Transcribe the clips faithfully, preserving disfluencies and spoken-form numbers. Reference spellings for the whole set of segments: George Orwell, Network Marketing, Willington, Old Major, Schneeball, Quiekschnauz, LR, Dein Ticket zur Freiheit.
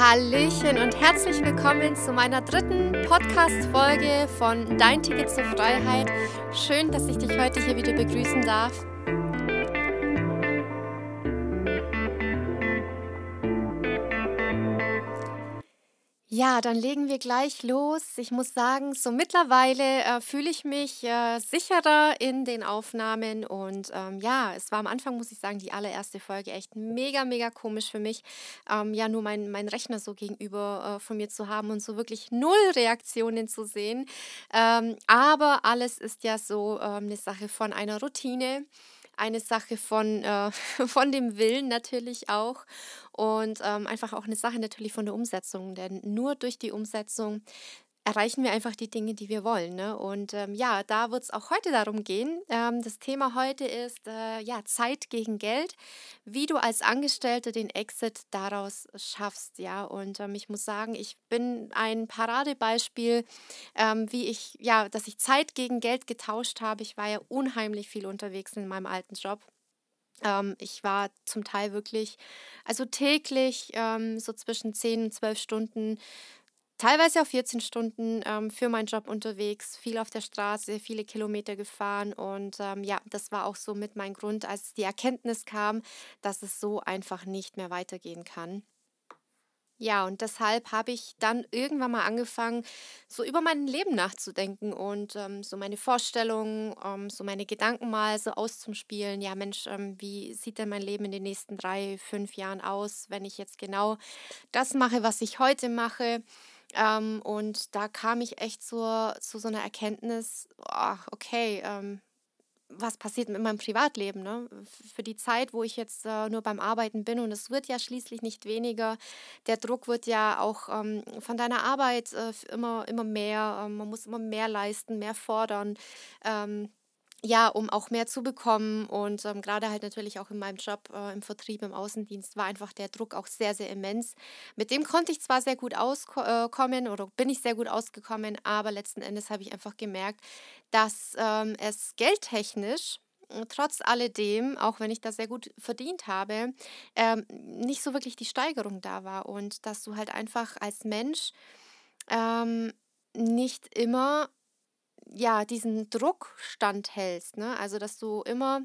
Hallöchen und herzlich willkommen zu meiner dritten Podcast-Folge von Dein Ticket zur Freiheit. Schön, dass ich dich heute hier wieder begrüßen darf. Ja, dann legen wir gleich los. Ich muss sagen, so mittlerweile äh, fühle ich mich äh, sicherer in den Aufnahmen und ähm, ja, es war am Anfang, muss ich sagen, die allererste Folge echt mega, mega komisch für mich, ähm, ja, nur mein, mein Rechner so gegenüber äh, von mir zu haben und so wirklich null Reaktionen zu sehen, ähm, aber alles ist ja so ähm, eine Sache von einer Routine. Eine Sache von, äh, von dem Willen natürlich auch und ähm, einfach auch eine Sache natürlich von der Umsetzung, denn nur durch die Umsetzung erreichen wir einfach die Dinge, die wir wollen, ne? Und ähm, ja, da wird es auch heute darum gehen. Ähm, das Thema heute ist äh, ja, Zeit gegen Geld, wie du als Angestellte den Exit daraus schaffst, ja. Und ähm, ich muss sagen, ich bin ein Paradebeispiel, ähm, wie ich, ja, dass ich Zeit gegen Geld getauscht habe. Ich war ja unheimlich viel unterwegs in meinem alten Job. Ähm, ich war zum Teil wirklich, also täglich ähm, so zwischen zehn und zwölf Stunden, teilweise auch vierzehn Stunden ähm, für meinen Job unterwegs, viel auf der Straße, viele Kilometer gefahren und ähm, ja, das war auch so mit mein Grund, als die Erkenntnis kam, dass es so einfach nicht mehr weitergehen kann. Ja, und deshalb habe ich dann irgendwann mal angefangen, so über mein Leben nachzudenken und ähm, so meine Vorstellungen, ähm, so meine Gedanken mal so auszuspielen. Ja, Mensch, ähm, wie sieht denn mein Leben in den nächsten drei, fünf Jahren aus, wenn ich jetzt genau das mache, was ich heute mache? Ähm, und da kam ich echt zur, zu so einer Erkenntnis, ach, okay, ähm, was passiert mit meinem Privatleben, ne? Für die Zeit, wo ich jetzt äh, nur beim Arbeiten bin, und es wird ja schließlich nicht weniger, der Druck wird ja auch ähm, von deiner Arbeit äh, immer, immer mehr, ähm, man muss immer mehr leisten, mehr fordern, ähm, ja, um auch mehr zu bekommen, und ähm, gerade halt natürlich auch in meinem Job äh, im Vertrieb, im Außendienst war einfach der Druck auch sehr, sehr immens. Mit dem konnte ich zwar sehr gut auskommen äh, oder bin ich sehr gut ausgekommen, aber letzten Endes habe ich einfach gemerkt, dass ähm, es geldtechnisch trotz alledem, auch wenn ich da sehr gut verdient habe, ähm, nicht so wirklich die Steigerung da war und dass du halt einfach als Mensch ähm, nicht immer ja, diesen Druck standhältst, ne? Also, dass du immer,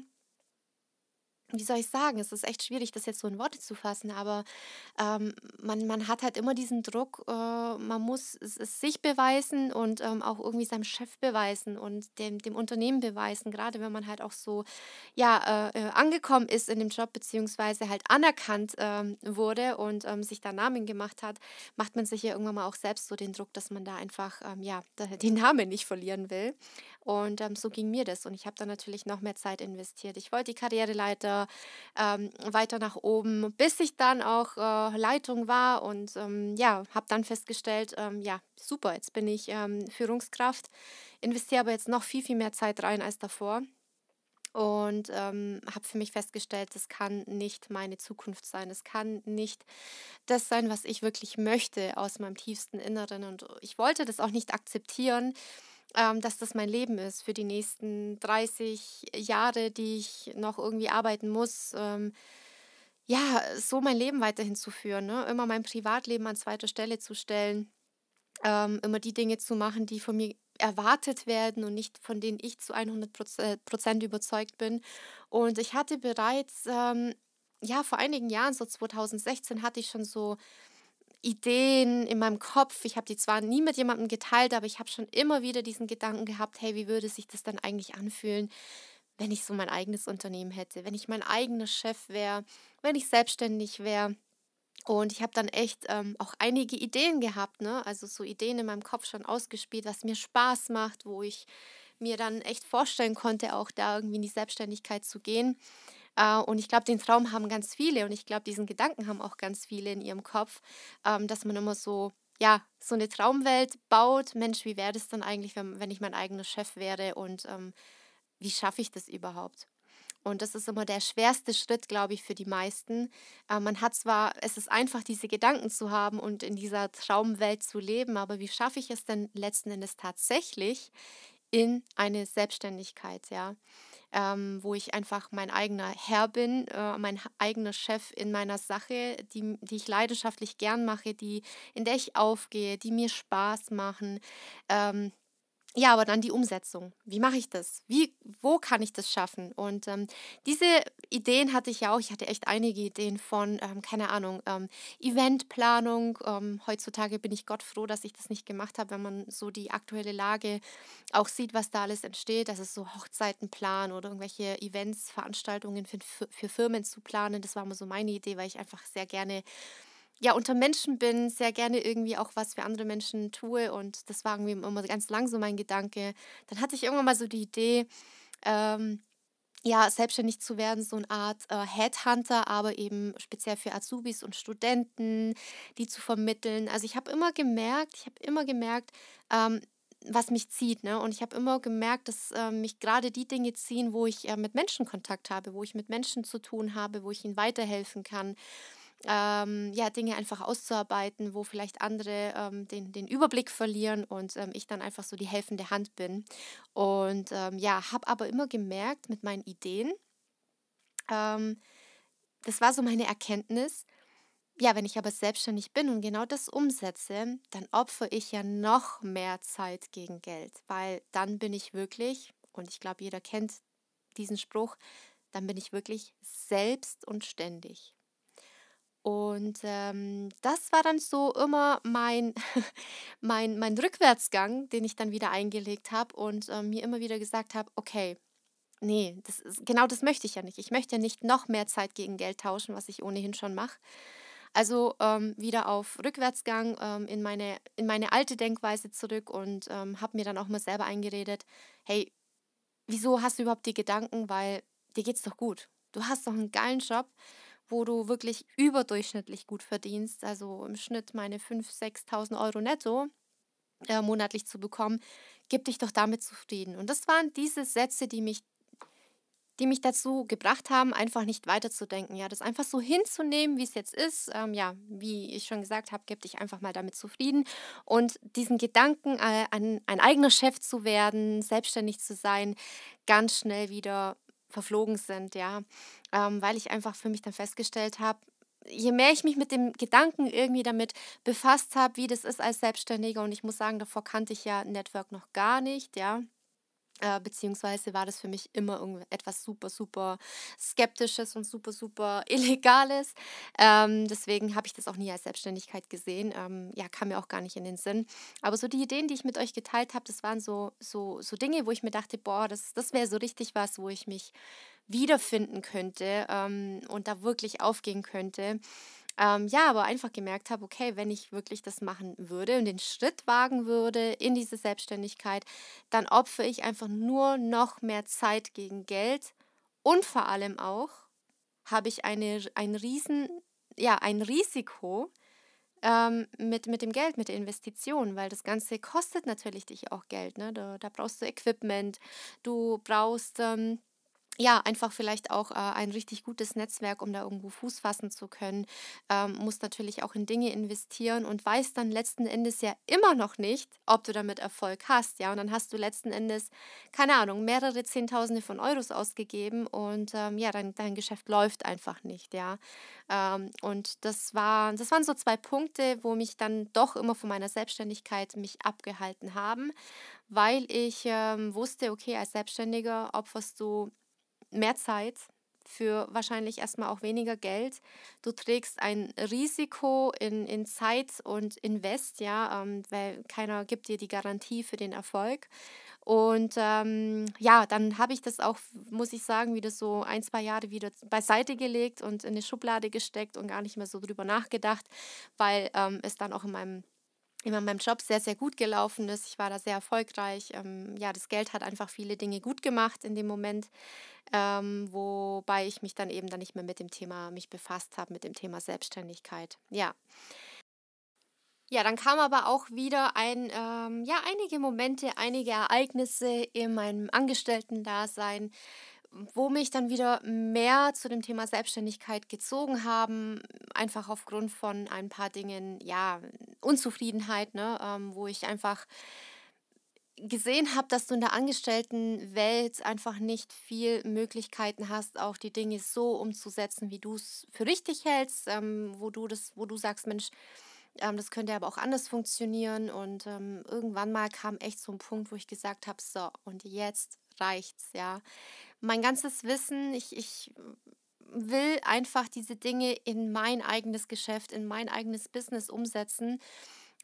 wie soll ich sagen, es ist echt schwierig, das jetzt so in Worte zu fassen, aber ähm, man, man hat halt immer diesen Druck, äh, man muss es, es sich beweisen und ähm, auch irgendwie seinem Chef beweisen und dem, dem Unternehmen beweisen, gerade wenn man halt auch so, ja, äh, angekommen ist in dem Job, beziehungsweise halt anerkannt ähm, wurde und ähm, sich da Namen gemacht hat, macht man sich ja irgendwann mal auch selbst so den Druck, dass man da einfach, ähm, ja, den Namen nicht verlieren will, und ähm, so ging mir das, und ich habe da natürlich noch mehr Zeit investiert. Ich wollte die Karriereleiter Ähm, weiter nach oben, bis ich dann auch äh, Leitung war, und ähm, ja, habe dann festgestellt, ähm, ja, super, jetzt bin ich ähm, Führungskraft, investiere aber jetzt noch viel, viel mehr Zeit rein als davor, und ähm, habe für mich festgestellt, das kann nicht meine Zukunft sein, es kann nicht das sein, was ich wirklich möchte aus meinem tiefsten Inneren, und ich wollte das auch nicht akzeptieren, dass das mein Leben ist für die nächsten dreißig Jahre, die ich noch irgendwie arbeiten muss, ähm, ja, so mein Leben weiterhin zu führen, ne? Immer mein Privatleben an zweiter Stelle zu stellen, ähm, immer die Dinge zu machen, die von mir erwartet werden und nicht von denen ich zu hundert Prozent überzeugt bin. Und ich hatte bereits, ähm, ja, vor einigen Jahren, so zwanzig sechzehn, hatte ich schon so Ideen in meinem Kopf. Ich habe die zwar nie mit jemandem geteilt, aber ich habe schon immer wieder diesen Gedanken gehabt, hey, wie würde sich das dann eigentlich anfühlen, wenn ich so mein eigenes Unternehmen hätte, wenn ich mein eigener Chef wäre, wenn ich selbstständig wäre. Und ich habe dann echt ähm, auch einige Ideen gehabt, ne? Also so Ideen in meinem Kopf schon ausgespielt, was mir Spaß macht, wo ich mir dann echt vorstellen konnte, auch da irgendwie in die Selbstständigkeit zu gehen. Uh, und ich glaube, den Traum haben ganz viele, und ich glaube, diesen Gedanken haben auch ganz viele in ihrem Kopf, ähm, dass man immer so, ja, so eine Traumwelt baut. Mensch, wie wäre das dann eigentlich, wenn, wenn ich mein eigener Chef wäre, und ähm, wie schaffe ich das überhaupt? Und das ist immer der schwerste Schritt, glaube ich, für die meisten. Äh, man hat zwar, es ist einfach, diese Gedanken zu haben und in dieser Traumwelt zu leben, aber wie schaffe ich es denn letzten Endes tatsächlich in eine Selbstständigkeit, ja? ähm, wo ich einfach mein eigener Herr bin, äh, mein eigener Chef in meiner Sache, die, die ich leidenschaftlich gern mache, die, in der ich aufgehe, die mir Spaß machen. Ähm, ja, aber dann die Umsetzung. Wie mache ich das? Wie, wo kann ich das schaffen? Und ähm, diese Ideen hatte ich ja auch. Ich hatte echt einige Ideen von, ähm, keine Ahnung, ähm, Eventplanung. Ähm, heutzutage bin ich Gott froh, dass ich das nicht gemacht habe, wenn man so die aktuelle Lage auch sieht, was da alles entsteht. Das ist so Hochzeiten planen oder irgendwelche Events, Veranstaltungen für, für Firmen zu planen. Das war immer so meine Idee, weil ich einfach sehr gerne... ja, unter Menschen bin, sehr gerne irgendwie auch was für andere Menschen tue, und das war irgendwie immer ganz lang so mein Gedanke. Dann hatte ich irgendwann mal so die Idee, ähm, ja, selbstständig zu werden, so eine Art äh, Headhunter, aber eben speziell für Azubis und Studenten, die zu vermitteln. Also ich habe immer gemerkt, ich habe immer gemerkt, ähm, was mich zieht, ne? Und ich habe immer gemerkt, dass äh, mich gerade die Dinge ziehen, wo ich äh, mit Menschen Kontakt habe, wo ich mit Menschen zu tun habe, wo ich ihnen weiterhelfen kann. Ähm, ja, Dinge einfach auszuarbeiten, wo vielleicht andere ähm, den, den Überblick verlieren und ähm, ich dann einfach so die helfende Hand bin. Und ähm, ja, habe aber immer gemerkt mit meinen Ideen, ähm, das war so meine Erkenntnis, ja, wenn ich aber selbstständig bin und genau das umsetze, dann opfere ich ja noch mehr Zeit gegen Geld, weil dann bin ich wirklich, und ich glaube, jeder kennt diesen Spruch, dann bin ich wirklich selbst und ständig. Und ähm, das war dann so immer mein, mein, mein Rückwärtsgang, den ich dann wieder eingelegt habe und ähm, mir immer wieder gesagt habe, okay, nee, das ist, genau das möchte ich ja nicht. Ich möchte ja nicht noch mehr Zeit gegen Geld tauschen, was ich ohnehin schon mache. Also ähm, wieder auf Rückwärtsgang ähm, in, meine, in meine alte Denkweise zurück und ähm, habe mir dann auch mal selber eingeredet, hey, wieso hast du überhaupt die Gedanken, weil dir geht's doch gut. Du hast doch einen geilen Job, wo du wirklich überdurchschnittlich gut verdienst, also im Schnitt meine fünftausend, sechstausend Euro netto äh, monatlich zu bekommen, gib dich doch damit zufrieden. Und das waren diese Sätze, die mich, die mich dazu gebracht haben, einfach nicht weiterzudenken, ja, das einfach so hinzunehmen, wie es jetzt ist. Ähm, ja, wie ich schon gesagt habe, gib dich einfach mal damit zufrieden. Und diesen Gedanken, äh, ein, ein eigener Chef zu werden, selbstständig zu sein, ganz schnell wieder verflogen sind, ja, ähm, weil ich einfach für mich dann festgestellt habe, je mehr ich mich mit dem Gedanken irgendwie damit befasst habe, wie das ist als Selbstständiger, und ich muss sagen, davor kannte ich ja Network noch gar nicht, ja, äh, beziehungsweise war das für mich immer irgendetwas super, super Skeptisches und super, super Illegales, ähm, deswegen habe ich das auch nie als Selbstständigkeit gesehen, ähm, ja, kam mir auch gar nicht in den Sinn, aber so die Ideen, die ich mit euch geteilt habe, das waren so, so, so Dinge, wo ich mir dachte, boah, das, das wäre so richtig was, wo ich mich wiederfinden könnte ähm, und da wirklich aufgehen könnte. Ähm, ja, aber einfach gemerkt habe, okay, wenn ich wirklich das machen würde und den Schritt wagen würde in diese Selbstständigkeit, dann opfere ich einfach nur noch mehr Zeit gegen Geld, und vor allem auch habe ich eine, ein, Riesen, ja, ein Risiko ähm, mit, mit dem Geld, mit der Investition, weil das Ganze kostet natürlich dich auch Geld, ne? Da, da brauchst du Equipment, du brauchst... Ähm, ja, einfach vielleicht auch äh, ein richtig gutes Netzwerk, um da irgendwo Fuß fassen zu können, ähm, musst natürlich auch in Dinge investieren und weißt dann letzten Endes ja immer noch nicht, ob du damit Erfolg hast, ja, und dann hast du letzten Endes, keine Ahnung, mehrere Zehntausende von Euros ausgegeben und ähm, ja, dein, dein Geschäft läuft einfach nicht, ja, ähm, und das, war, das waren so zwei Punkte, wo mich dann doch immer von meiner Selbstständigkeit mich abgehalten haben, weil ich ähm, wusste, okay, als Selbstständiger opferst du mehr Zeit für wahrscheinlich erstmal auch weniger Geld. Du trägst ein Risiko in, in Zeit und Invest, ja, ähm, weil keiner gibt dir die Garantie für den Erfolg. Und ähm, ja, dann habe ich das auch, muss ich sagen, wieder so ein, zwei Jahre wieder beiseite gelegt und in eine Schublade gesteckt und gar nicht mehr so drüber nachgedacht, weil ähm, es dann auch in meinem immer in meinem Job sehr, sehr gut gelaufen ist. Ich war da sehr erfolgreich. Ähm, ja, das Geld hat einfach viele Dinge gut gemacht in dem Moment, ähm, wobei ich mich dann eben dann nicht mehr mit dem Thema mich befasst habe, mit dem Thema Selbstständigkeit. Ja. Ja, dann kam aber auch wieder ein, ähm, ja, einige Momente, einige Ereignisse in meinem Angestellten-Dasein, wo mich dann wieder mehr zu dem Thema Selbstständigkeit gezogen haben, einfach aufgrund von ein paar Dingen, ja, Unzufriedenheit, ne, ähm, wo ich einfach gesehen habe, dass du in der Angestelltenwelt einfach nicht viel Möglichkeiten hast, auch die Dinge so umzusetzen, wie du es für richtig hältst, ähm, wo du das, wo du sagst, Mensch, ähm, das könnte aber auch anders funktionieren. Und ähm, irgendwann mal kam echt so ein Punkt, wo ich gesagt habe, so, und jetzt reicht's, ja. Mein ganzes Wissen, ich, ich will einfach diese Dinge in mein eigenes Geschäft, in mein eigenes Business umsetzen.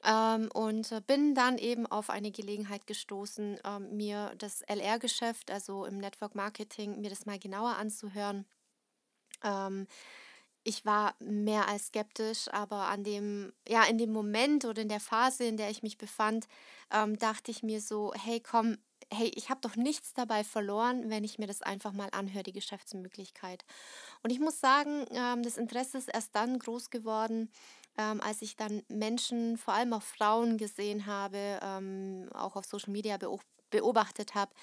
Ähm, und bin dann eben auf eine Gelegenheit gestoßen, ähm, mir das L R-Geschäft, also im Network Marketing, mir das mal genauer anzuhören. Ähm, ich war mehr als skeptisch, aber an dem, ja, in dem Moment oder in der Phase, in der ich mich befand, ähm, dachte ich mir so, hey komm, hey, ich habe doch nichts dabei verloren, wenn ich mir das einfach mal anhöre, die Geschäftsmöglichkeit. Und ich muss sagen, ähm, das Interesse ist erst dann groß geworden, Ähm, als ich dann Menschen, vor allem auch Frauen gesehen habe, ähm, auch auf Social Media beob- beobachtet habe,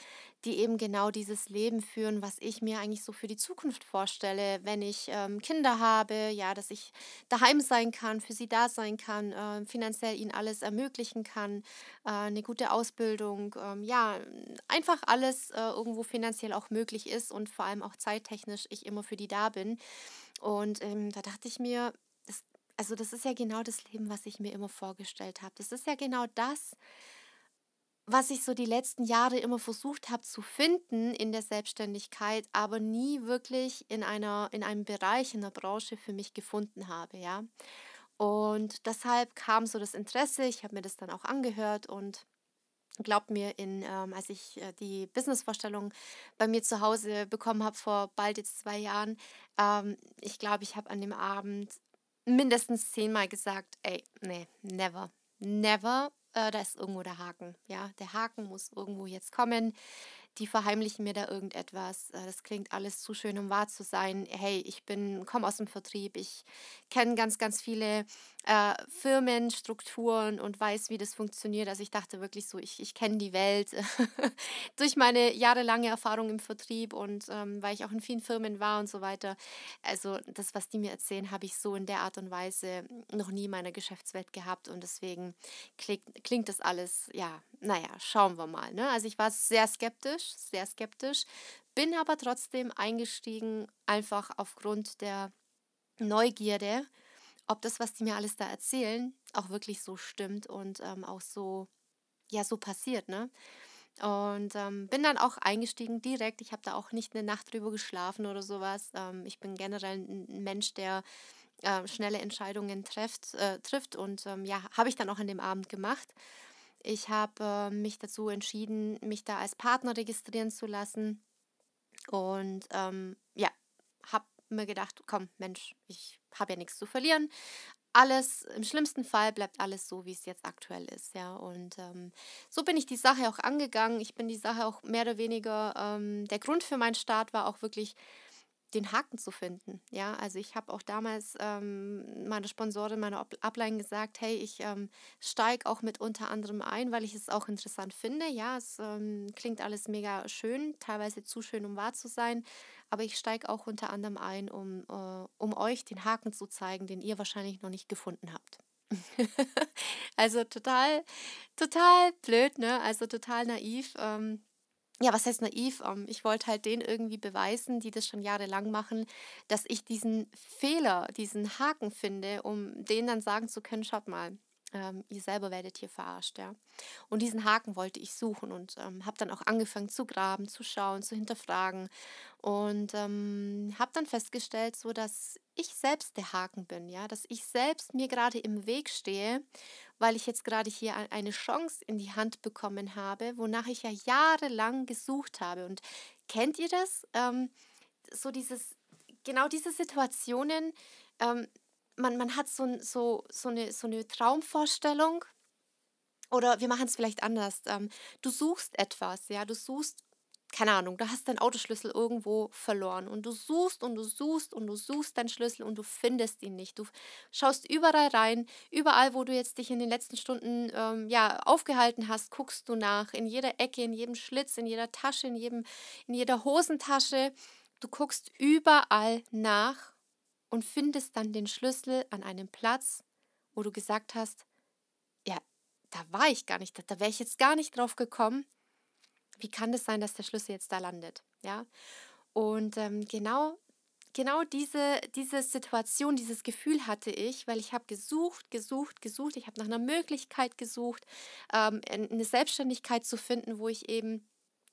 die eben genau dieses Leben führen, was ich mir eigentlich so für die Zukunft vorstelle, wenn ich ähm, Kinder habe, ja, dass ich daheim sein kann, für sie da sein kann, äh, finanziell ihnen alles ermöglichen kann, äh, eine gute Ausbildung, äh, ja, einfach alles äh, irgendwo finanziell auch möglich ist und vor allem auch zeittechnisch ich immer für die da bin. Und ähm, da dachte ich mir, also das ist ja genau das Leben, was ich mir immer vorgestellt habe. Das ist ja genau das, was ich so die letzten Jahre immer versucht habe zu finden in der Selbstständigkeit, aber nie wirklich in einer, in einem Bereich, in einer Branche für mich gefunden habe, ja. Und deshalb kam so das Interesse, ich habe mir das dann auch angehört und glaubt mir, in, ähm, als ich äh, die Businessvorstellung bei mir zu Hause bekommen habe vor bald jetzt zwei Jahren, ähm, ich glaube, ich habe an dem Abend mindestens zehnmal gesagt, ey, nee, never, never, äh, da ist irgendwo der Haken, ja, der Haken muss irgendwo jetzt kommen, die verheimlichen mir da irgendetwas, äh, das klingt alles zu schön, um wahr zu sein, hey, ich bin, komme aus dem Vertrieb, ich kenne ganz, ganz viele äh, Firmen, Strukturen und weiß, wie das funktioniert, also ich dachte wirklich so, ich, ich kenne die Welt durch meine jahrelange Erfahrung im Vertrieb und ähm, weil ich auch in vielen Firmen war und so weiter, also das, was die mir erzählen, habe ich so in der Art und Weise noch nie in meiner Geschäftswelt gehabt und deswegen klingt klingt das alles, ja, naja, schauen wir mal. Ne? Also ich war sehr skeptisch, sehr skeptisch, bin aber trotzdem eingestiegen, einfach aufgrund der Neugierde, ob das, was die mir alles da erzählen, auch wirklich so stimmt und ähm, auch so, ja, so passiert, ne? Und ähm, bin dann auch eingestiegen direkt. Ich habe da auch nicht eine Nacht drüber geschlafen oder sowas. Ähm, ich bin generell ein Mensch, der äh, schnelle Entscheidungen trifft, äh, trifft und ähm, ja, habe ich dann auch an dem Abend gemacht. Ich habe äh, mich dazu entschieden, mich da als Partner registrieren zu lassen und ähm, ja, habe mir gedacht, komm Mensch, ich habe ja nichts zu verlieren. Alles, im schlimmsten Fall bleibt alles so, wie es jetzt aktuell ist, ja, und ähm, so bin ich die Sache auch angegangen. Ich bin die Sache auch mehr oder weniger, ähm, der Grund für meinen Start war auch wirklich, den Haken zu finden, ja, also ich habe auch damals ähm, meiner Sponsorin, meiner Upline gesagt, hey, ich ähm, steige auch mit unter anderem ein, weil ich es auch interessant finde, ja, es ähm, klingt alles mega schön, teilweise zu schön, um wahr zu sein, aber ich steige auch unter anderem ein, um, äh, um euch den Haken zu zeigen, den ihr wahrscheinlich noch nicht gefunden habt. Also total, total blöd, ne, also total naiv, ähm, ja, was heißt naiv? Ich wollte halt denen irgendwie beweisen, die das schon jahrelang machen, dass ich diesen Fehler, diesen Haken finde, um denen dann sagen zu können, schaut mal, ihr selber werdet hier verarscht, ja. Und diesen Haken wollte ich suchen und ähm, habe dann auch angefangen zu graben, zu schauen, zu hinterfragen und ähm, habe dann festgestellt, so dass ich selbst der Haken bin, ja, dass ich selbst mir gerade im Weg stehe, weil ich jetzt gerade hier eine Chance in die Hand bekommen habe, wonach ich ja jahrelang gesucht habe. Und kennt ihr das? Ähm, so dieses, genau diese Situationen, ähm, man, man hat so, so, so, eine, so eine Traumvorstellung oder wir machen es vielleicht anders. Ähm, du suchst etwas, ja, du suchst, keine Ahnung, du hast deinen Autoschlüssel irgendwo verloren und du suchst und du suchst und du suchst deinen Schlüssel und du findest ihn nicht. Du schaust überall rein, überall, wo du jetzt dich in den letzten Stunden ähm, ja, aufgehalten hast, guckst du nach, in jeder Ecke, in jedem Schlitz, in jeder Tasche, in, jedem, in jeder Hosentasche. Du guckst überall nach und findest dann den Schlüssel an einem Platz, wo du gesagt hast, ja, da war ich gar nicht, da, da wäre ich jetzt gar nicht drauf gekommen. Wie kann das sein, dass der Schlüssel jetzt da landet? Ja? Und ähm, genau, genau diese, diese Situation, dieses Gefühl hatte ich, weil ich habe gesucht, gesucht, gesucht. Ich habe nach einer Möglichkeit gesucht, ähm, eine Selbstständigkeit zu finden, wo ich eben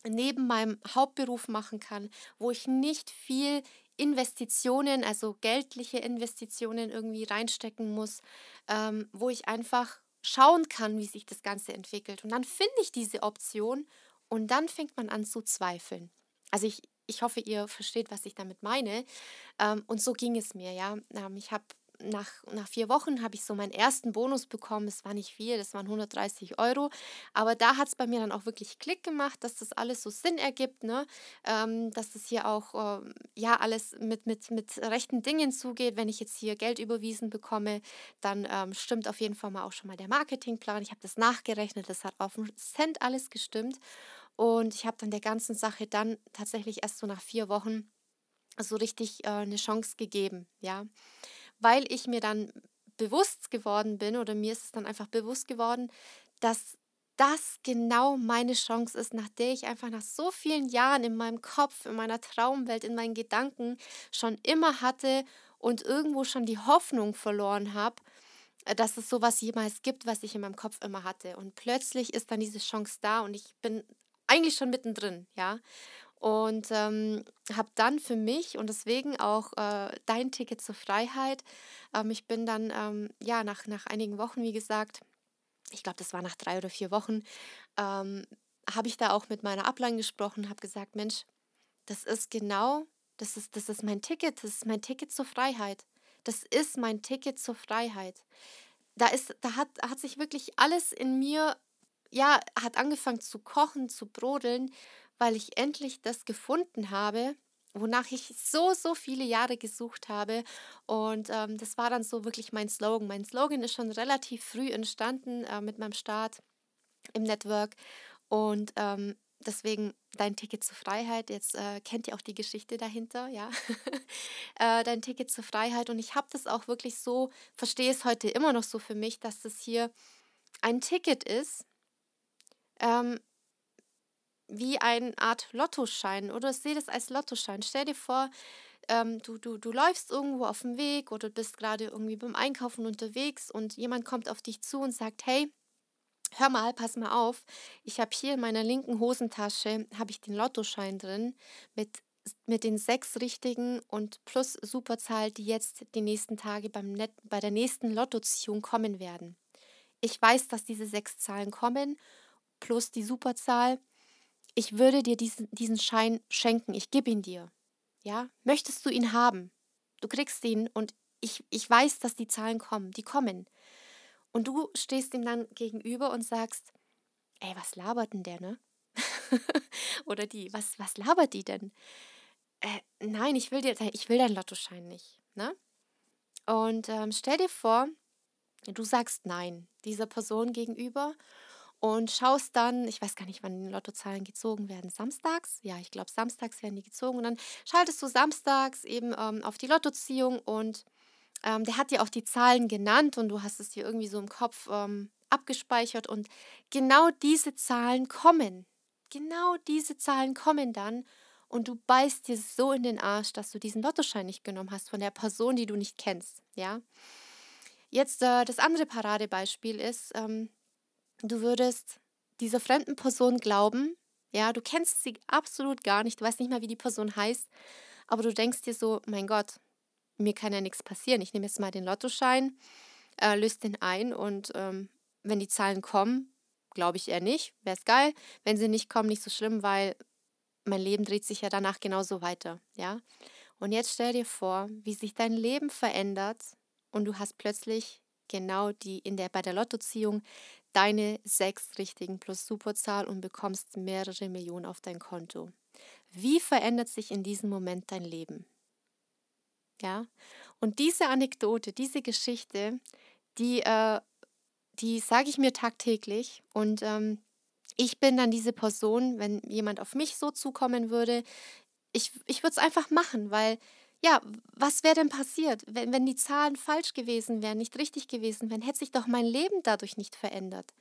neben meinem Hauptberuf machen kann, wo ich nicht viel Investitionen, also geldliche Investitionen irgendwie reinstecken muss, ähm, wo ich einfach schauen kann, wie sich das Ganze entwickelt. Und dann finde ich diese Option und dann fängt man an zu zweifeln. Also ich, ich hoffe, ihr versteht, was ich damit meine. Ähm, und so ging es mir, ja. Ähm, ich habe nach, nach vier Wochen habe ich so meinen ersten Bonus bekommen. Es war nicht viel, das waren hundertdreißig Euro. Aber da hat es bei mir dann auch wirklich Klick gemacht, dass das alles so Sinn ergibt, ne? Ähm, dass das hier auch äh, ja, alles mit, mit, mit rechten Dingen zugeht. Wenn ich jetzt hier Geld überwiesen bekomme, dann ähm, stimmt auf jeden Fall mal auch schon mal der Marketingplan. Ich habe das nachgerechnet, das hat auf den Cent alles gestimmt. Und ich habe dann der ganzen Sache dann tatsächlich erst so nach vier Wochen so richtig äh, eine Chance gegeben, ja. Weil ich mir dann bewusst geworden bin oder mir ist es dann einfach bewusst geworden, dass das genau meine Chance ist, nach der ich einfach nach so vielen Jahren in meinem Kopf, in meiner Traumwelt, in meinen Gedanken schon immer hatte und irgendwo schon die Hoffnung verloren habe, dass es sowas jemals gibt, was ich in meinem Kopf immer hatte. Und plötzlich ist dann diese Chance da und ich bin eigentlich schon mittendrin, ja. Und ähm, habe dann für mich und deswegen auch äh, Dein Ticket zur Freiheit. Ähm, ich bin dann, ähm, ja, nach, nach einigen Wochen, wie gesagt, ich glaube, das war nach drei oder vier Wochen, ähm, habe ich da auch mit meiner Ablein gesprochen, habe gesagt, Mensch, das ist genau, das ist, das ist mein Ticket, das ist mein Ticket zur Freiheit. Das ist mein Ticket zur Freiheit. Da, ist, da hat, hat sich wirklich alles in mir, ja, hat angefangen zu kochen, zu brodeln, weil ich endlich das gefunden habe, wonach ich so, so viele Jahre gesucht habe. Und ähm, das war dann so wirklich mein Slogan. Mein Slogan ist schon relativ früh entstanden äh, mit meinem Start im Network. Und ähm, deswegen Dein Ticket zur Freiheit. Jetzt äh, kennt ihr auch die Geschichte dahinter, ja. äh, Dein Ticket zur Freiheit. Und ich habe das auch wirklich so, verstehe es heute immer noch so für mich, dass das hier ein Ticket ist, ähm, wie eine Art Lottoschein oder ich sehe das als Lottoschein. Stell dir vor, ähm, du, du, du läufst irgendwo auf dem Weg oder bist gerade irgendwie beim Einkaufen unterwegs und jemand kommt auf dich zu und sagt, hey, hör mal, pass mal auf, ich habe hier in meiner linken Hosentasche, habe ich den Lottoschein drin mit, mit den sechs richtigen und plus Superzahl, die jetzt die nächsten Tage beim Net, bei der nächsten Lottoziehung kommen werden. Ich weiß, dass diese sechs Zahlen kommen, plus die Superzahl. Ich würde dir diesen, diesen Schein schenken, ich gebe ihn dir. Ja? Möchtest du ihn haben? Du kriegst ihn und ich, ich weiß, dass die Zahlen kommen, die kommen. Und du stehst ihm dann gegenüber und sagst, ey, was labert denn der, ne? Oder die, was, was labert die denn? Äh, nein, ich will, dir, ich will deinen Lottoschein nicht. Ne? Und ähm, stell dir vor, du sagst nein dieser Person gegenüber. Und schaust dann, ich weiß gar nicht, wann die Lottozahlen gezogen werden, samstags? Ja, ich glaube, samstags werden die gezogen. Und dann schaltest du samstags eben ähm, auf die Lottoziehung und ähm, der hat dir auch die Zahlen genannt und du hast es dir irgendwie so im Kopf ähm, abgespeichert. Und genau diese Zahlen kommen. Genau diese Zahlen kommen dann und du beißt dir so in den Arsch, dass du diesen Lottoschein nicht genommen hast von der Person, die du nicht kennst. Ja? Jetzt äh, das andere Paradebeispiel ist, ähm, du würdest dieser fremden Person glauben, ja, du kennst sie absolut gar nicht, du weißt nicht mal, wie die Person heißt, aber du denkst dir so, mein Gott, mir kann ja nichts passieren, ich nehme jetzt mal den Lottoschein, äh, löse den ein und ähm, wenn die Zahlen kommen, glaube ich eher nicht, wäre es geil, wenn sie nicht kommen, nicht so schlimm, weil mein Leben dreht sich ja danach genauso weiter, ja. Und jetzt stell dir vor, wie sich dein Leben verändert und du hast plötzlich genau die in der bei der Lottoziehung deine sechs richtigen plus Superzahl und bekommst mehrere Millionen auf dein Konto. Wie verändert sich in diesem Moment dein Leben? Ja, und diese Anekdote, diese Geschichte, die, äh, die sage ich mir tagtäglich und ähm, ich bin dann diese Person, wenn jemand auf mich so zukommen würde, ich, ich würde es einfach machen, weil ja, was wäre denn passiert, wenn, wenn die Zahlen falsch gewesen wären, nicht richtig gewesen wären, hätte sich doch mein Leben dadurch nicht verändert.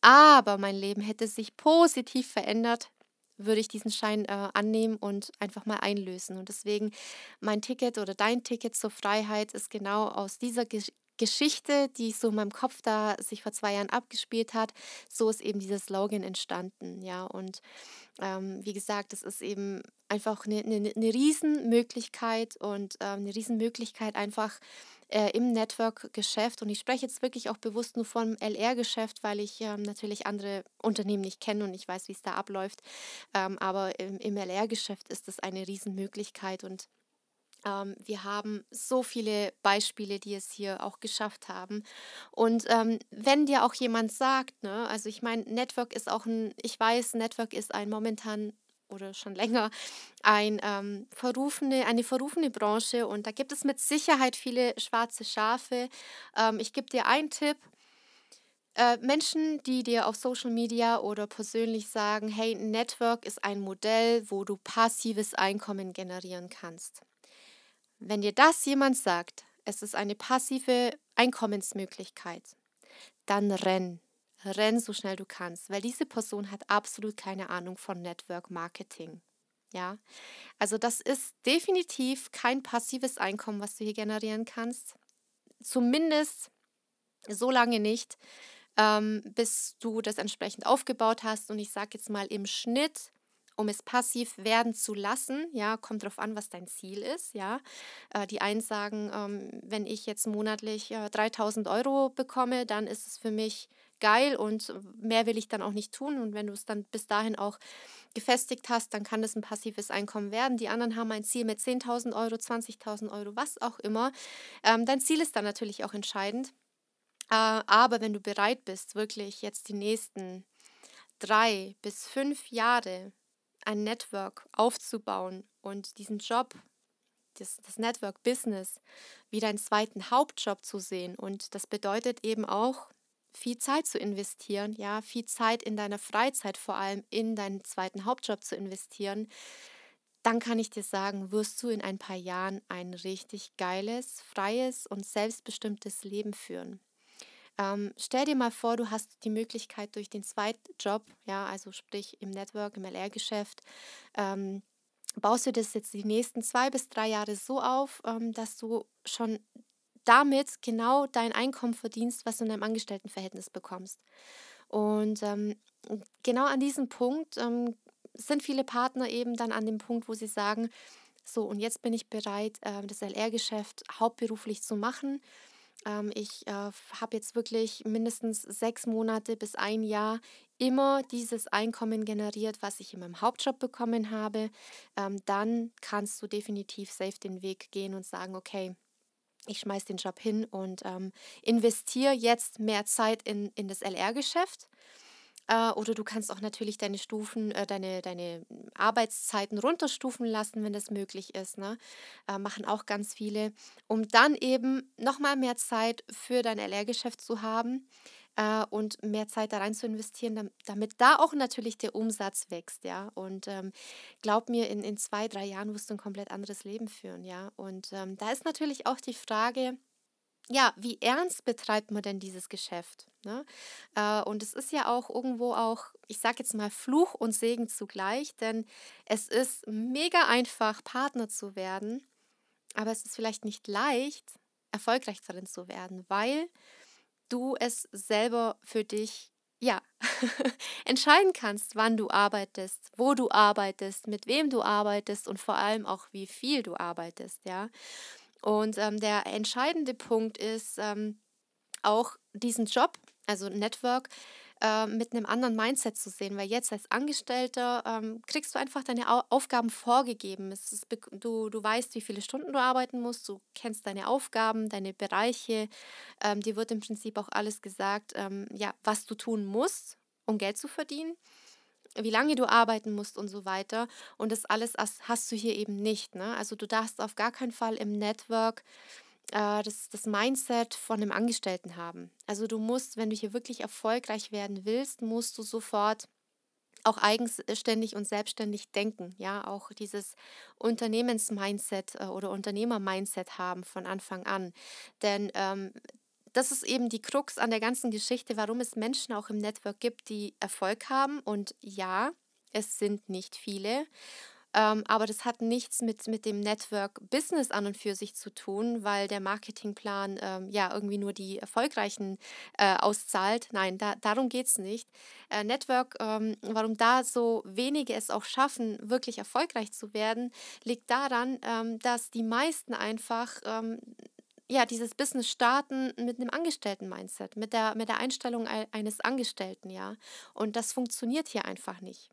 aber mein Leben hätte sich positiv verändert, würde ich diesen Schein äh, annehmen und einfach mal einlösen. Und deswegen mein Ticket oder dein Ticket zur Freiheit ist genau aus dieser Geschichte, Geschichte, die so in meinem Kopf da sich vor zwei Jahren abgespielt hat, so ist eben dieser Slogan entstanden, ja, und ähm, wie gesagt, es ist eben einfach eine, eine, eine Riesenmöglichkeit und äh, eine Riesenmöglichkeit einfach äh, im Network-Geschäft, und ich spreche jetzt wirklich auch bewusst nur vom L R-Geschäft, weil ich ähm, natürlich andere Unternehmen nicht kenne und ich weiß, wie es da abläuft, ähm, aber im, im L R-Geschäft ist das eine Riesenmöglichkeit, und wir haben so viele Beispiele, die es hier auch geschafft haben. Und ähm, wenn dir auch jemand sagt, ne, also ich meine, Network ist auch ein, ich weiß, Network ist ein momentan oder schon länger ein, ähm, verrufene, eine verrufene Branche, und da gibt es mit Sicherheit viele schwarze Schafe. Ähm, ich gebe dir einen Tipp. Menschen, die dir auf Social Media oder persönlich sagen, hey, Network ist ein Modell, wo du passives Einkommen generieren kannst. Wenn dir das jemand sagt, es ist eine passive Einkommensmöglichkeit, dann renn, renn so schnell du kannst, weil diese Person hat absolut keine Ahnung von Network Marketing. Ja, also das ist definitiv kein passives Einkommen, was du hier generieren kannst, zumindest so lange nicht, ähm, bis du das entsprechend aufgebaut hast, und ich sage jetzt mal im Schnitt, um es passiv werden zu lassen, ja, kommt darauf an, was dein Ziel ist, ja. Äh, die einen sagen, ähm, wenn ich jetzt monatlich äh, dreitausend Euro bekomme, dann ist es für mich geil und mehr will ich dann auch nicht tun. Und wenn du es dann bis dahin auch gefestigt hast, dann kann das ein passives Einkommen werden. Die anderen haben ein Ziel mit zehntausend Euro, zwanzigtausend Euro, was auch immer. Ähm, dein Ziel ist dann natürlich auch entscheidend. Äh, aber wenn du bereit bist, wirklich jetzt die nächsten drei bis fünf Jahre ein Network aufzubauen und diesen Job, das, das Network-Business, wie deinen zweiten Hauptjob zu sehen. Und das bedeutet eben auch, viel Zeit zu investieren, ja, viel Zeit in deiner Freizeit, vor allem in deinen zweiten Hauptjob zu investieren. Dann kann ich dir sagen, wirst du in ein paar Jahren ein richtig geiles, freies und selbstbestimmtes Leben führen. Ähm, stell dir mal vor, du hast die Möglichkeit durch den Zweitjob, ja, also sprich im Network, im L R-Geschäft, ähm, baust du das jetzt die nächsten zwei bis drei Jahre so auf, ähm, dass du schon damit genau dein Einkommen verdienst, was du in deinem Angestelltenverhältnis bekommst. Und ähm, genau an diesem Punkt ähm, sind viele Partner eben dann an dem Punkt, wo sie sagen, so, und jetzt bin ich bereit, äh, das L R-Geschäft hauptberuflich zu machen. Ich äh, habe jetzt wirklich mindestens sechs Monate bis ein Jahr immer dieses Einkommen generiert, was ich in meinem Hauptjob bekommen habe. Ähm, dann kannst du definitiv safe den Weg gehen und sagen, okay, ich schmeiß den Job hin und ähm, investiere jetzt mehr Zeit in, in das L R-Geschäft. Äh, oder du kannst auch natürlich deine Stufen, äh, deine, deine Arbeitszeiten runterstufen lassen, wenn das möglich ist, ne? Äh, machen auch ganz viele, um dann eben nochmal mehr Zeit für dein L R-Geschäft zu haben äh, und mehr Zeit da rein zu investieren, damit, damit da auch natürlich der Umsatz wächst, ja. Und ähm, glaub mir, in, in zwei, drei Jahren wirst du ein komplett anderes Leben führen, ja. Und ähm, da ist natürlich auch die Frage, ja, wie ernst betreibt man denn dieses Geschäft? Ne? Äh, und es ist ja auch irgendwo auch, ich sage jetzt mal, Fluch und Segen zugleich, denn es ist mega einfach, Partner zu werden, aber es ist vielleicht nicht leicht, erfolgreich darin zu werden, weil du es selber für dich, ja, entscheiden kannst, wann du arbeitest, wo du arbeitest, mit wem du arbeitest und vor allem auch, wie viel du arbeitest, ja. Und ähm, der entscheidende Punkt ist, ähm, auch diesen Job, also Network, äh, mit einem anderen Mindset zu sehen, weil jetzt als Angestellter ähm, kriegst du einfach deine Au- Aufgaben vorgegeben. Es ist, du, du weißt, wie viele Stunden du arbeiten musst, du kennst deine Aufgaben, deine Bereiche, ähm, dir wird im Prinzip auch alles gesagt, ähm, ja, was du tun musst, um Geld zu verdienen, wie lange du arbeiten musst und so weiter. Und das alles hast du hier eben nicht, ne? Also du darfst auf gar keinen Fall im Network äh, das, das Mindset von einem Angestellten haben. Also du musst, wenn du hier wirklich erfolgreich werden willst, musst du sofort auch eigenständig und selbstständig denken, ja, auch dieses Unternehmens-Mindset äh, oder Unternehmer-Mindset haben von Anfang an. Denn ähm, das ist eben die Krux an der ganzen Geschichte, warum es Menschen auch im Network gibt, die Erfolg haben. Und ja, es sind nicht viele, ähm, aber das hat nichts mit, mit dem Network-Business an und für sich zu tun, weil der Marketingplan ähm, ja irgendwie nur die Erfolgreichen äh, auszahlt. Nein, da, darum geht es nicht. Äh, Network, ähm, warum da so wenige es auch schaffen, wirklich erfolgreich zu werden, liegt daran, ähm, dass die meisten einfach... Ähm, ja, dieses Business starten mit einem Angestellten-Mindset, mit der, mit der Einstellung eines Angestellten, ja. Und das funktioniert hier einfach nicht.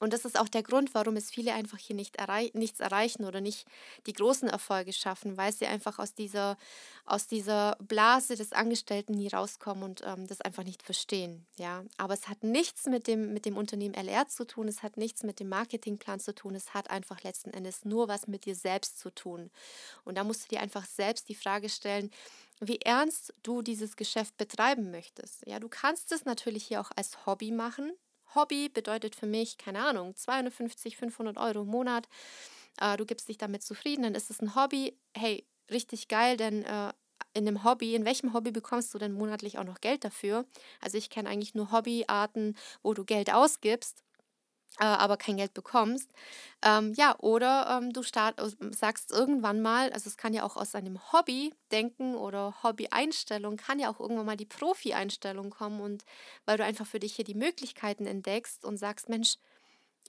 Und das ist auch der Grund, warum es viele einfach hier nicht errei- nichts erreichen oder nicht die großen Erfolge schaffen, weil sie einfach aus dieser, aus dieser Blase des Angestellten nie rauskommen und ähm, das einfach nicht verstehen. Ja? Aber es hat nichts mit dem, mit dem Unternehmen L R zu tun, es hat nichts mit dem Marketingplan zu tun, es hat einfach letzten Endes nur was mit dir selbst zu tun. Und da musst du dir einfach selbst die Frage stellen, wie ernst du dieses Geschäft betreiben möchtest. Ja, du kannst es natürlich hier auch als Hobby machen. Hobby bedeutet für mich, keine Ahnung, zweihundertfünfzig, fünfhundert Euro im Monat, äh, du gibst dich damit zufrieden, dann ist es ein Hobby, hey, richtig geil, denn äh, in einem Hobby, in welchem Hobby bekommst du denn monatlich auch noch Geld dafür? Also ich kenne eigentlich nur Hobbyarten, wo du Geld ausgibst, äh, aber kein Geld bekommst. Ähm, ja, oder ähm, du start, sagst irgendwann mal, also es kann ja auch aus einem Hobby denken oder Hobby-Einstellung, kann ja auch irgendwann mal die Profi-Einstellung kommen, und weil du einfach für dich hier die Möglichkeiten entdeckst und sagst, Mensch,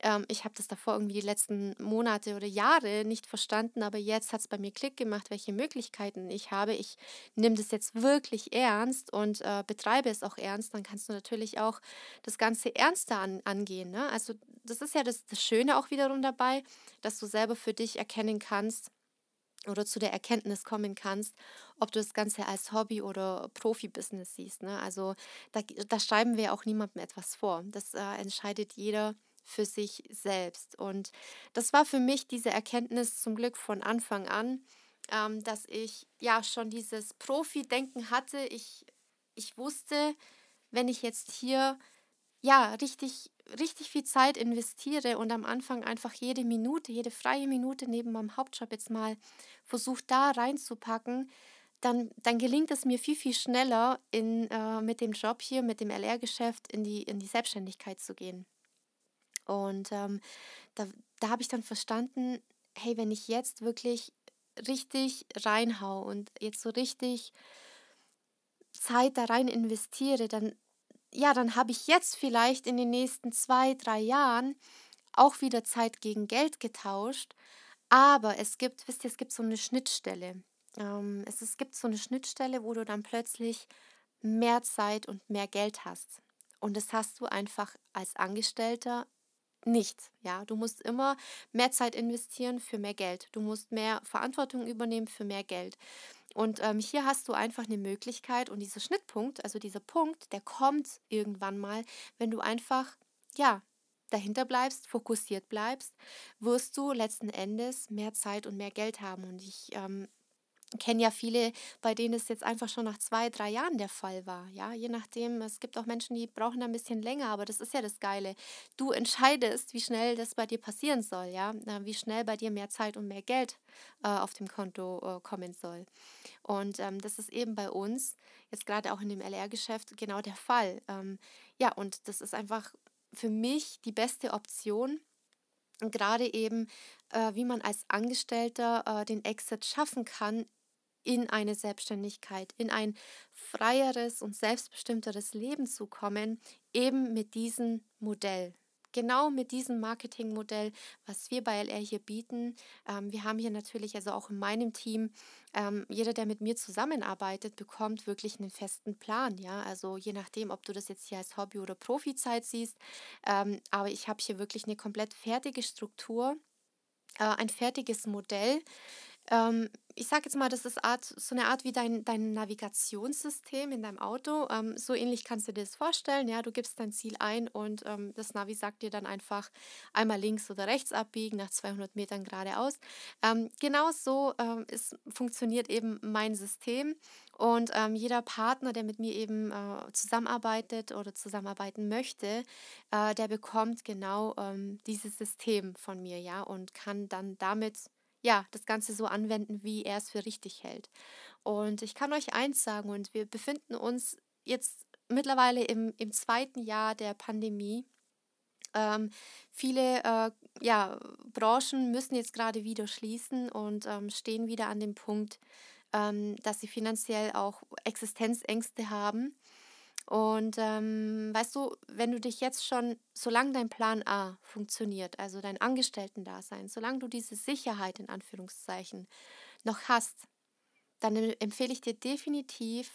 ähm, ich habe das davor irgendwie die letzten Monate oder Jahre nicht verstanden, aber jetzt hat es bei mir Klick gemacht, welche Möglichkeiten ich habe. Ich nehme das jetzt wirklich ernst und äh, betreibe es auch ernst. Dann kannst du natürlich auch das Ganze ernster an, angehen. Ne? Also das ist ja das, das Schöne auch wiederum dabei, dass du selber für dich erkennen kannst, oder zu der Erkenntnis kommen kannst, ob du das Ganze als Hobby oder Profi-Business siehst. Ne? Also da, da schreiben wir auch niemandem etwas vor. Das äh, entscheidet jeder für sich selbst. Und das war für mich diese Erkenntnis zum Glück von Anfang an, ähm, dass ich ja schon dieses Profi-Denken hatte. Ich, ich wusste, wenn ich jetzt hier ja richtig... richtig viel Zeit investiere und am Anfang einfach jede Minute, jede freie Minute neben meinem Hauptjob jetzt mal versuche, da reinzupacken, dann, dann gelingt es mir viel, viel schneller, in, äh, mit dem Job hier, mit dem L R-Geschäft in die, in die Selbstständigkeit zu gehen. Und ähm, da, da habe ich dann verstanden, hey, wenn ich jetzt wirklich richtig reinhau und jetzt so richtig Zeit da rein investiere, dann ja, dann habe ich jetzt vielleicht in den nächsten zwei, drei Jahren auch wieder Zeit gegen Geld getauscht, aber es gibt, wisst ihr, es gibt so eine Schnittstelle. Ähm, es, es gibt so eine Schnittstelle, wo du dann plötzlich mehr Zeit und mehr Geld hast. Und das hast du einfach als Angestellter nicht. Ja? Du musst immer mehr Zeit investieren für mehr Geld. Du musst mehr Verantwortung übernehmen für mehr Geld. Und ähm, hier hast du einfach eine Möglichkeit, und dieser Schnittpunkt, also dieser Punkt, der kommt irgendwann mal, wenn du einfach, ja, dahinter bleibst, fokussiert bleibst, wirst du letzten Endes mehr Zeit und mehr Geld haben. Und ich ähm, kenne ja viele, bei denen es jetzt einfach schon nach zwei, drei Jahren der Fall war. Ja, je nachdem, es gibt auch Menschen, die brauchen da ein bisschen länger, aber das ist ja das Geile. Du entscheidest, wie schnell das bei dir passieren soll, ja, wie schnell bei dir mehr Zeit und mehr Geld äh, auf dem Konto äh, kommen soll. Und ähm, das ist eben bei uns, jetzt gerade auch in dem L R-Geschäft, genau der Fall. Ähm, ja, und das ist einfach für mich die beste Option, gerade eben, äh, wie man als Angestellter äh, den Exit schaffen kann in eine Selbstständigkeit, in ein freieres und selbstbestimmteres Leben zu kommen, eben mit diesem Modell. Genau mit diesem Marketingmodell, was wir bei L R hier bieten. Ähm, wir haben hier natürlich, also auch in meinem Team, ähm, jeder, der mit mir zusammenarbeitet, bekommt wirklich einen festen Plan. Ja? Also je nachdem, ob du das jetzt hier als Hobby- oder Profizeit siehst. Ähm, aber ich habe hier wirklich eine komplett fertige Struktur, äh, ein fertiges Modell. Ähm, ich sage jetzt mal, das ist Art, so eine Art wie dein, dein Navigationssystem in deinem Auto. Ähm, so ähnlich kannst du dir das vorstellen. Ja? Du gibst dein Ziel ein und ähm, das Navi sagt dir dann einfach einmal links oder rechts abbiegen, nach zweihundert Metern geradeaus. Ähm, genau so ähm, ist, funktioniert eben mein System. Und ähm, jeder Partner, der mit mir eben äh, zusammenarbeitet oder zusammenarbeiten möchte, äh, der bekommt genau ähm, dieses System von mir, ja, und kann dann damit ja, das Ganze so anwenden, wie er es für richtig hält. Und ich kann euch eins sagen, und wir befinden uns jetzt mittlerweile im, im zweiten Jahr der Pandemie. Ähm, viele äh, ja, Branchen müssen jetzt gerade wieder schließen und ähm, stehen wieder an dem Punkt, ähm, dass sie finanziell auch Existenzängste haben. Und ähm, weißt du, wenn du dich jetzt schon, solange dein Plan A funktioniert, also dein Angestellten-Dasein, solange du diese Sicherheit in Anführungszeichen noch hast, dann empfehle ich dir definitiv,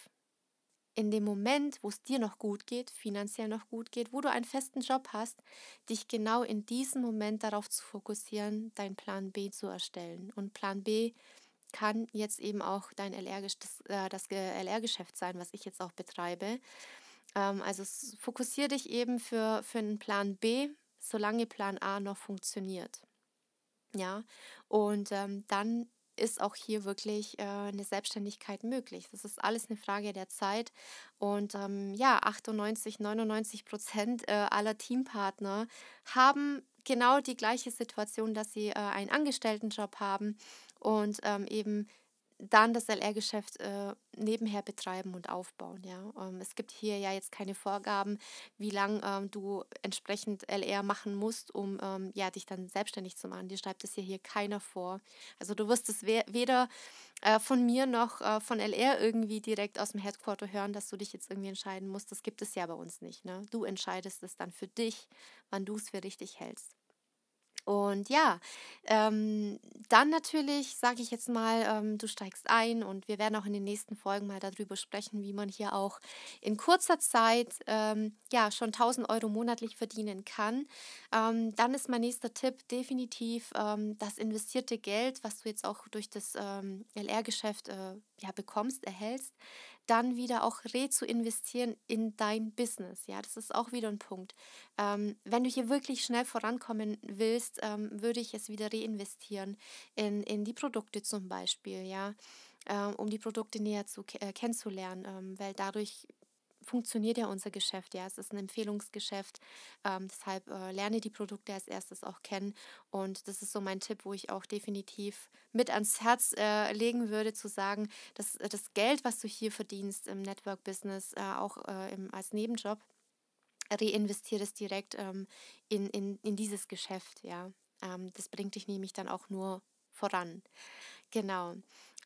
in dem Moment, wo es dir noch gut geht, finanziell noch gut geht, wo du einen festen Job hast, dich genau in diesem Moment darauf zu fokussieren, deinen Plan B zu erstellen. Und Plan B kann jetzt eben auch dein L R, das, das L R-Geschäft sein, was ich jetzt auch betreibe. Also fokussiere dich eben für, für einen Plan B, solange Plan A noch funktioniert. Ja, und ähm, dann ist auch hier wirklich äh, eine Selbstständigkeit möglich. Das ist alles eine Frage der Zeit. Und ähm, ja, achtundneunzig, neunundneunzig Prozent äh, aller Teampartner haben genau die gleiche Situation, dass sie äh, einen Angestelltenjob haben und ähm, eben dann das L R-Geschäft äh, nebenher betreiben und aufbauen. Ja? Ähm, es gibt hier ja jetzt keine Vorgaben, wie lange ähm, du entsprechend L R machen musst, um ähm, ja, dich dann selbstständig zu machen. Dir schreibt es ja hier keiner vor. Also du wirst es we- weder äh, von mir noch äh, von L R irgendwie direkt aus dem Headquarter hören, dass du dich jetzt irgendwie entscheiden musst. Das gibt es ja bei uns nicht. Ne? Du entscheidest es dann für dich, wann du es für richtig hältst. Und ja, ähm, dann natürlich, sage ich jetzt mal, ähm, du steigst ein und wir werden auch in den nächsten Folgen mal darüber sprechen, wie man hier auch in kurzer Zeit ähm, ja schon tausend Euro monatlich verdienen kann. Ähm, dann ist mein nächster Tipp definitiv ähm, das investierte Geld, was du jetzt auch durch das ähm, L R-Geschäft äh, ja, bekommst, erhältst, dann wieder auch rezuinvestieren in dein Business. Ja, das ist auch wieder ein Punkt. Ähm, wenn du hier wirklich schnell vorankommen willst, ähm, würde ich es wieder reinvestieren in, in die Produkte zum Beispiel, ja, ähm, um die Produkte näher zu äh, kennenzulernen, ähm, weil dadurch funktioniert ja unser Geschäft, ja, es ist ein Empfehlungsgeschäft, ähm, deshalb äh, lerne die Produkte als erstes auch kennen und das ist so mein Tipp, wo ich auch definitiv mit ans Herz äh, legen würde, zu sagen, dass das Geld, was du hier verdienst im Network-Business, äh, auch äh, im, als Nebenjob, reinvestiere es direkt ähm, in, in, in dieses Geschäft, ja, ähm, das bringt dich nämlich dann auch nur voran, genau.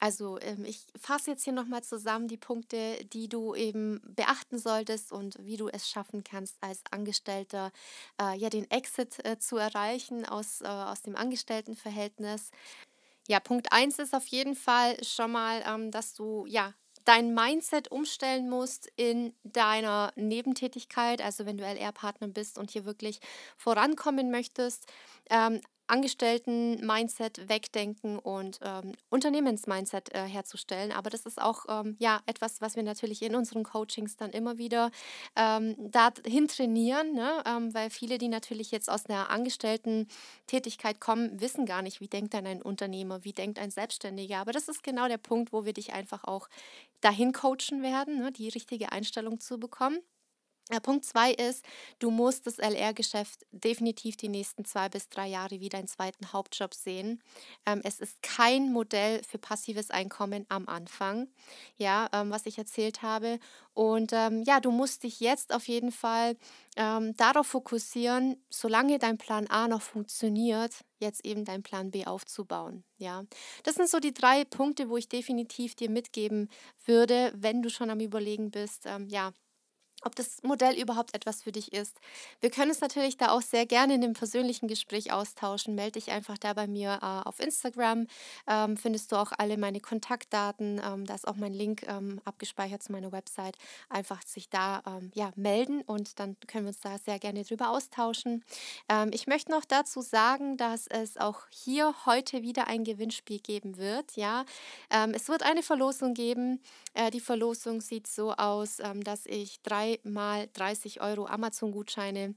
Also ich fasse jetzt hier nochmal zusammen die Punkte, die du eben beachten solltest und wie du es schaffen kannst, als Angestellter äh, ja den Exit äh, zu erreichen aus, äh, aus dem Angestelltenverhältnis. Ja, Punkt eins ist auf jeden Fall schon mal, ähm, dass du ja dein Mindset umstellen musst in deiner Nebentätigkeit, also wenn du L R-Partner bist und hier wirklich vorankommen möchtest, ähm, Angestellten-Mindset wegdenken und ähm, Unternehmens-Mindset äh, herzustellen. Aber das ist auch ähm, ja, etwas, was wir natürlich in unseren Coachings dann immer wieder ähm, dahin trainieren, ne? ähm, weil viele, die natürlich jetzt aus einer Angestellten-Tätigkeit kommen, wissen gar nicht, wie denkt dann ein Unternehmer, wie denkt ein Selbstständiger. Aber das ist genau der Punkt, wo wir dich einfach auch dahin coachen werden, ne? Die richtige Einstellung zu bekommen. Punkt zwei ist, du musst das L R-Geschäft definitiv die nächsten zwei bis drei Jahre wie deinen zweiten Hauptjob sehen. Ähm, es ist kein Modell für passives Einkommen am Anfang, ja, ähm, was ich erzählt habe. Und ähm, ja, du musst dich jetzt auf jeden Fall ähm, darauf fokussieren, solange dein Plan A noch funktioniert, jetzt eben deinen Plan B aufzubauen. Ja, das sind so die drei Punkte, wo ich definitiv dir mitgeben würde, wenn du schon am Überlegen bist, ähm, ja, ob das Modell überhaupt etwas für dich ist. Wir können es natürlich da auch sehr gerne in einem persönlichen Gespräch austauschen. Melde dich einfach da bei mir äh, auf Instagram. Ähm, findest du auch alle meine Kontaktdaten. Ähm, da ist auch mein Link ähm, abgespeichert zu meiner Website. Einfach sich da ähm, ja, melden und dann können wir uns da sehr gerne drüber austauschen. Ähm, ich möchte noch dazu sagen, dass es auch hier heute wieder ein Gewinnspiel geben wird. Ja? Ähm, es wird eine Verlosung geben. Äh, die Verlosung sieht so aus, ähm, dass ich drei mal dreißig Euro Amazon-Gutscheine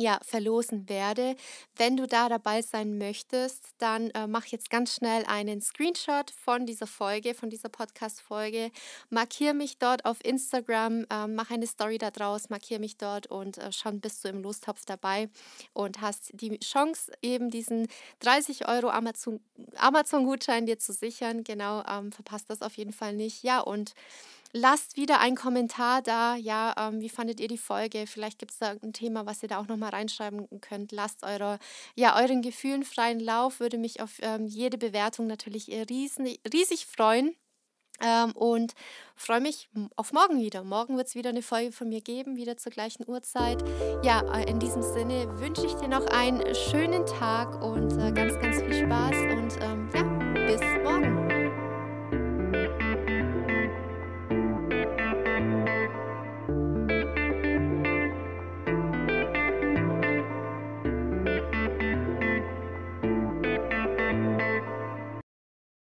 ja, verlosen werde. Wenn du da dabei sein möchtest, dann äh, mach jetzt ganz schnell einen Screenshot von dieser Folge, von dieser Podcast-Folge. Markiere mich dort auf Instagram, äh, mach eine Story da draus, markiere mich dort und äh, schon bist du im Lostopf dabei und hast die Chance, eben diesen dreißig Euro Amazon, Amazon-Gutschein dir zu sichern. Genau, ähm, verpasst das auf jeden Fall nicht. Ja, und lasst wieder einen Kommentar da, ja, ähm, wie fandet ihr die Folge? Vielleicht gibt es da ein Thema, was ihr da auch nochmal reinschreiben könnt. Lasst eure, ja, euren Gefühlen freien Lauf, würde mich auf ähm, jede Bewertung natürlich riesen, riesig freuen. Ähm, und freue mich auf morgen wieder. Morgen wird es wieder eine Folge von mir geben, wieder zur gleichen Uhrzeit. Ja, in diesem Sinne wünsche ich dir noch einen schönen Tag und äh, ganz, ganz viel Spaß und ähm, ja,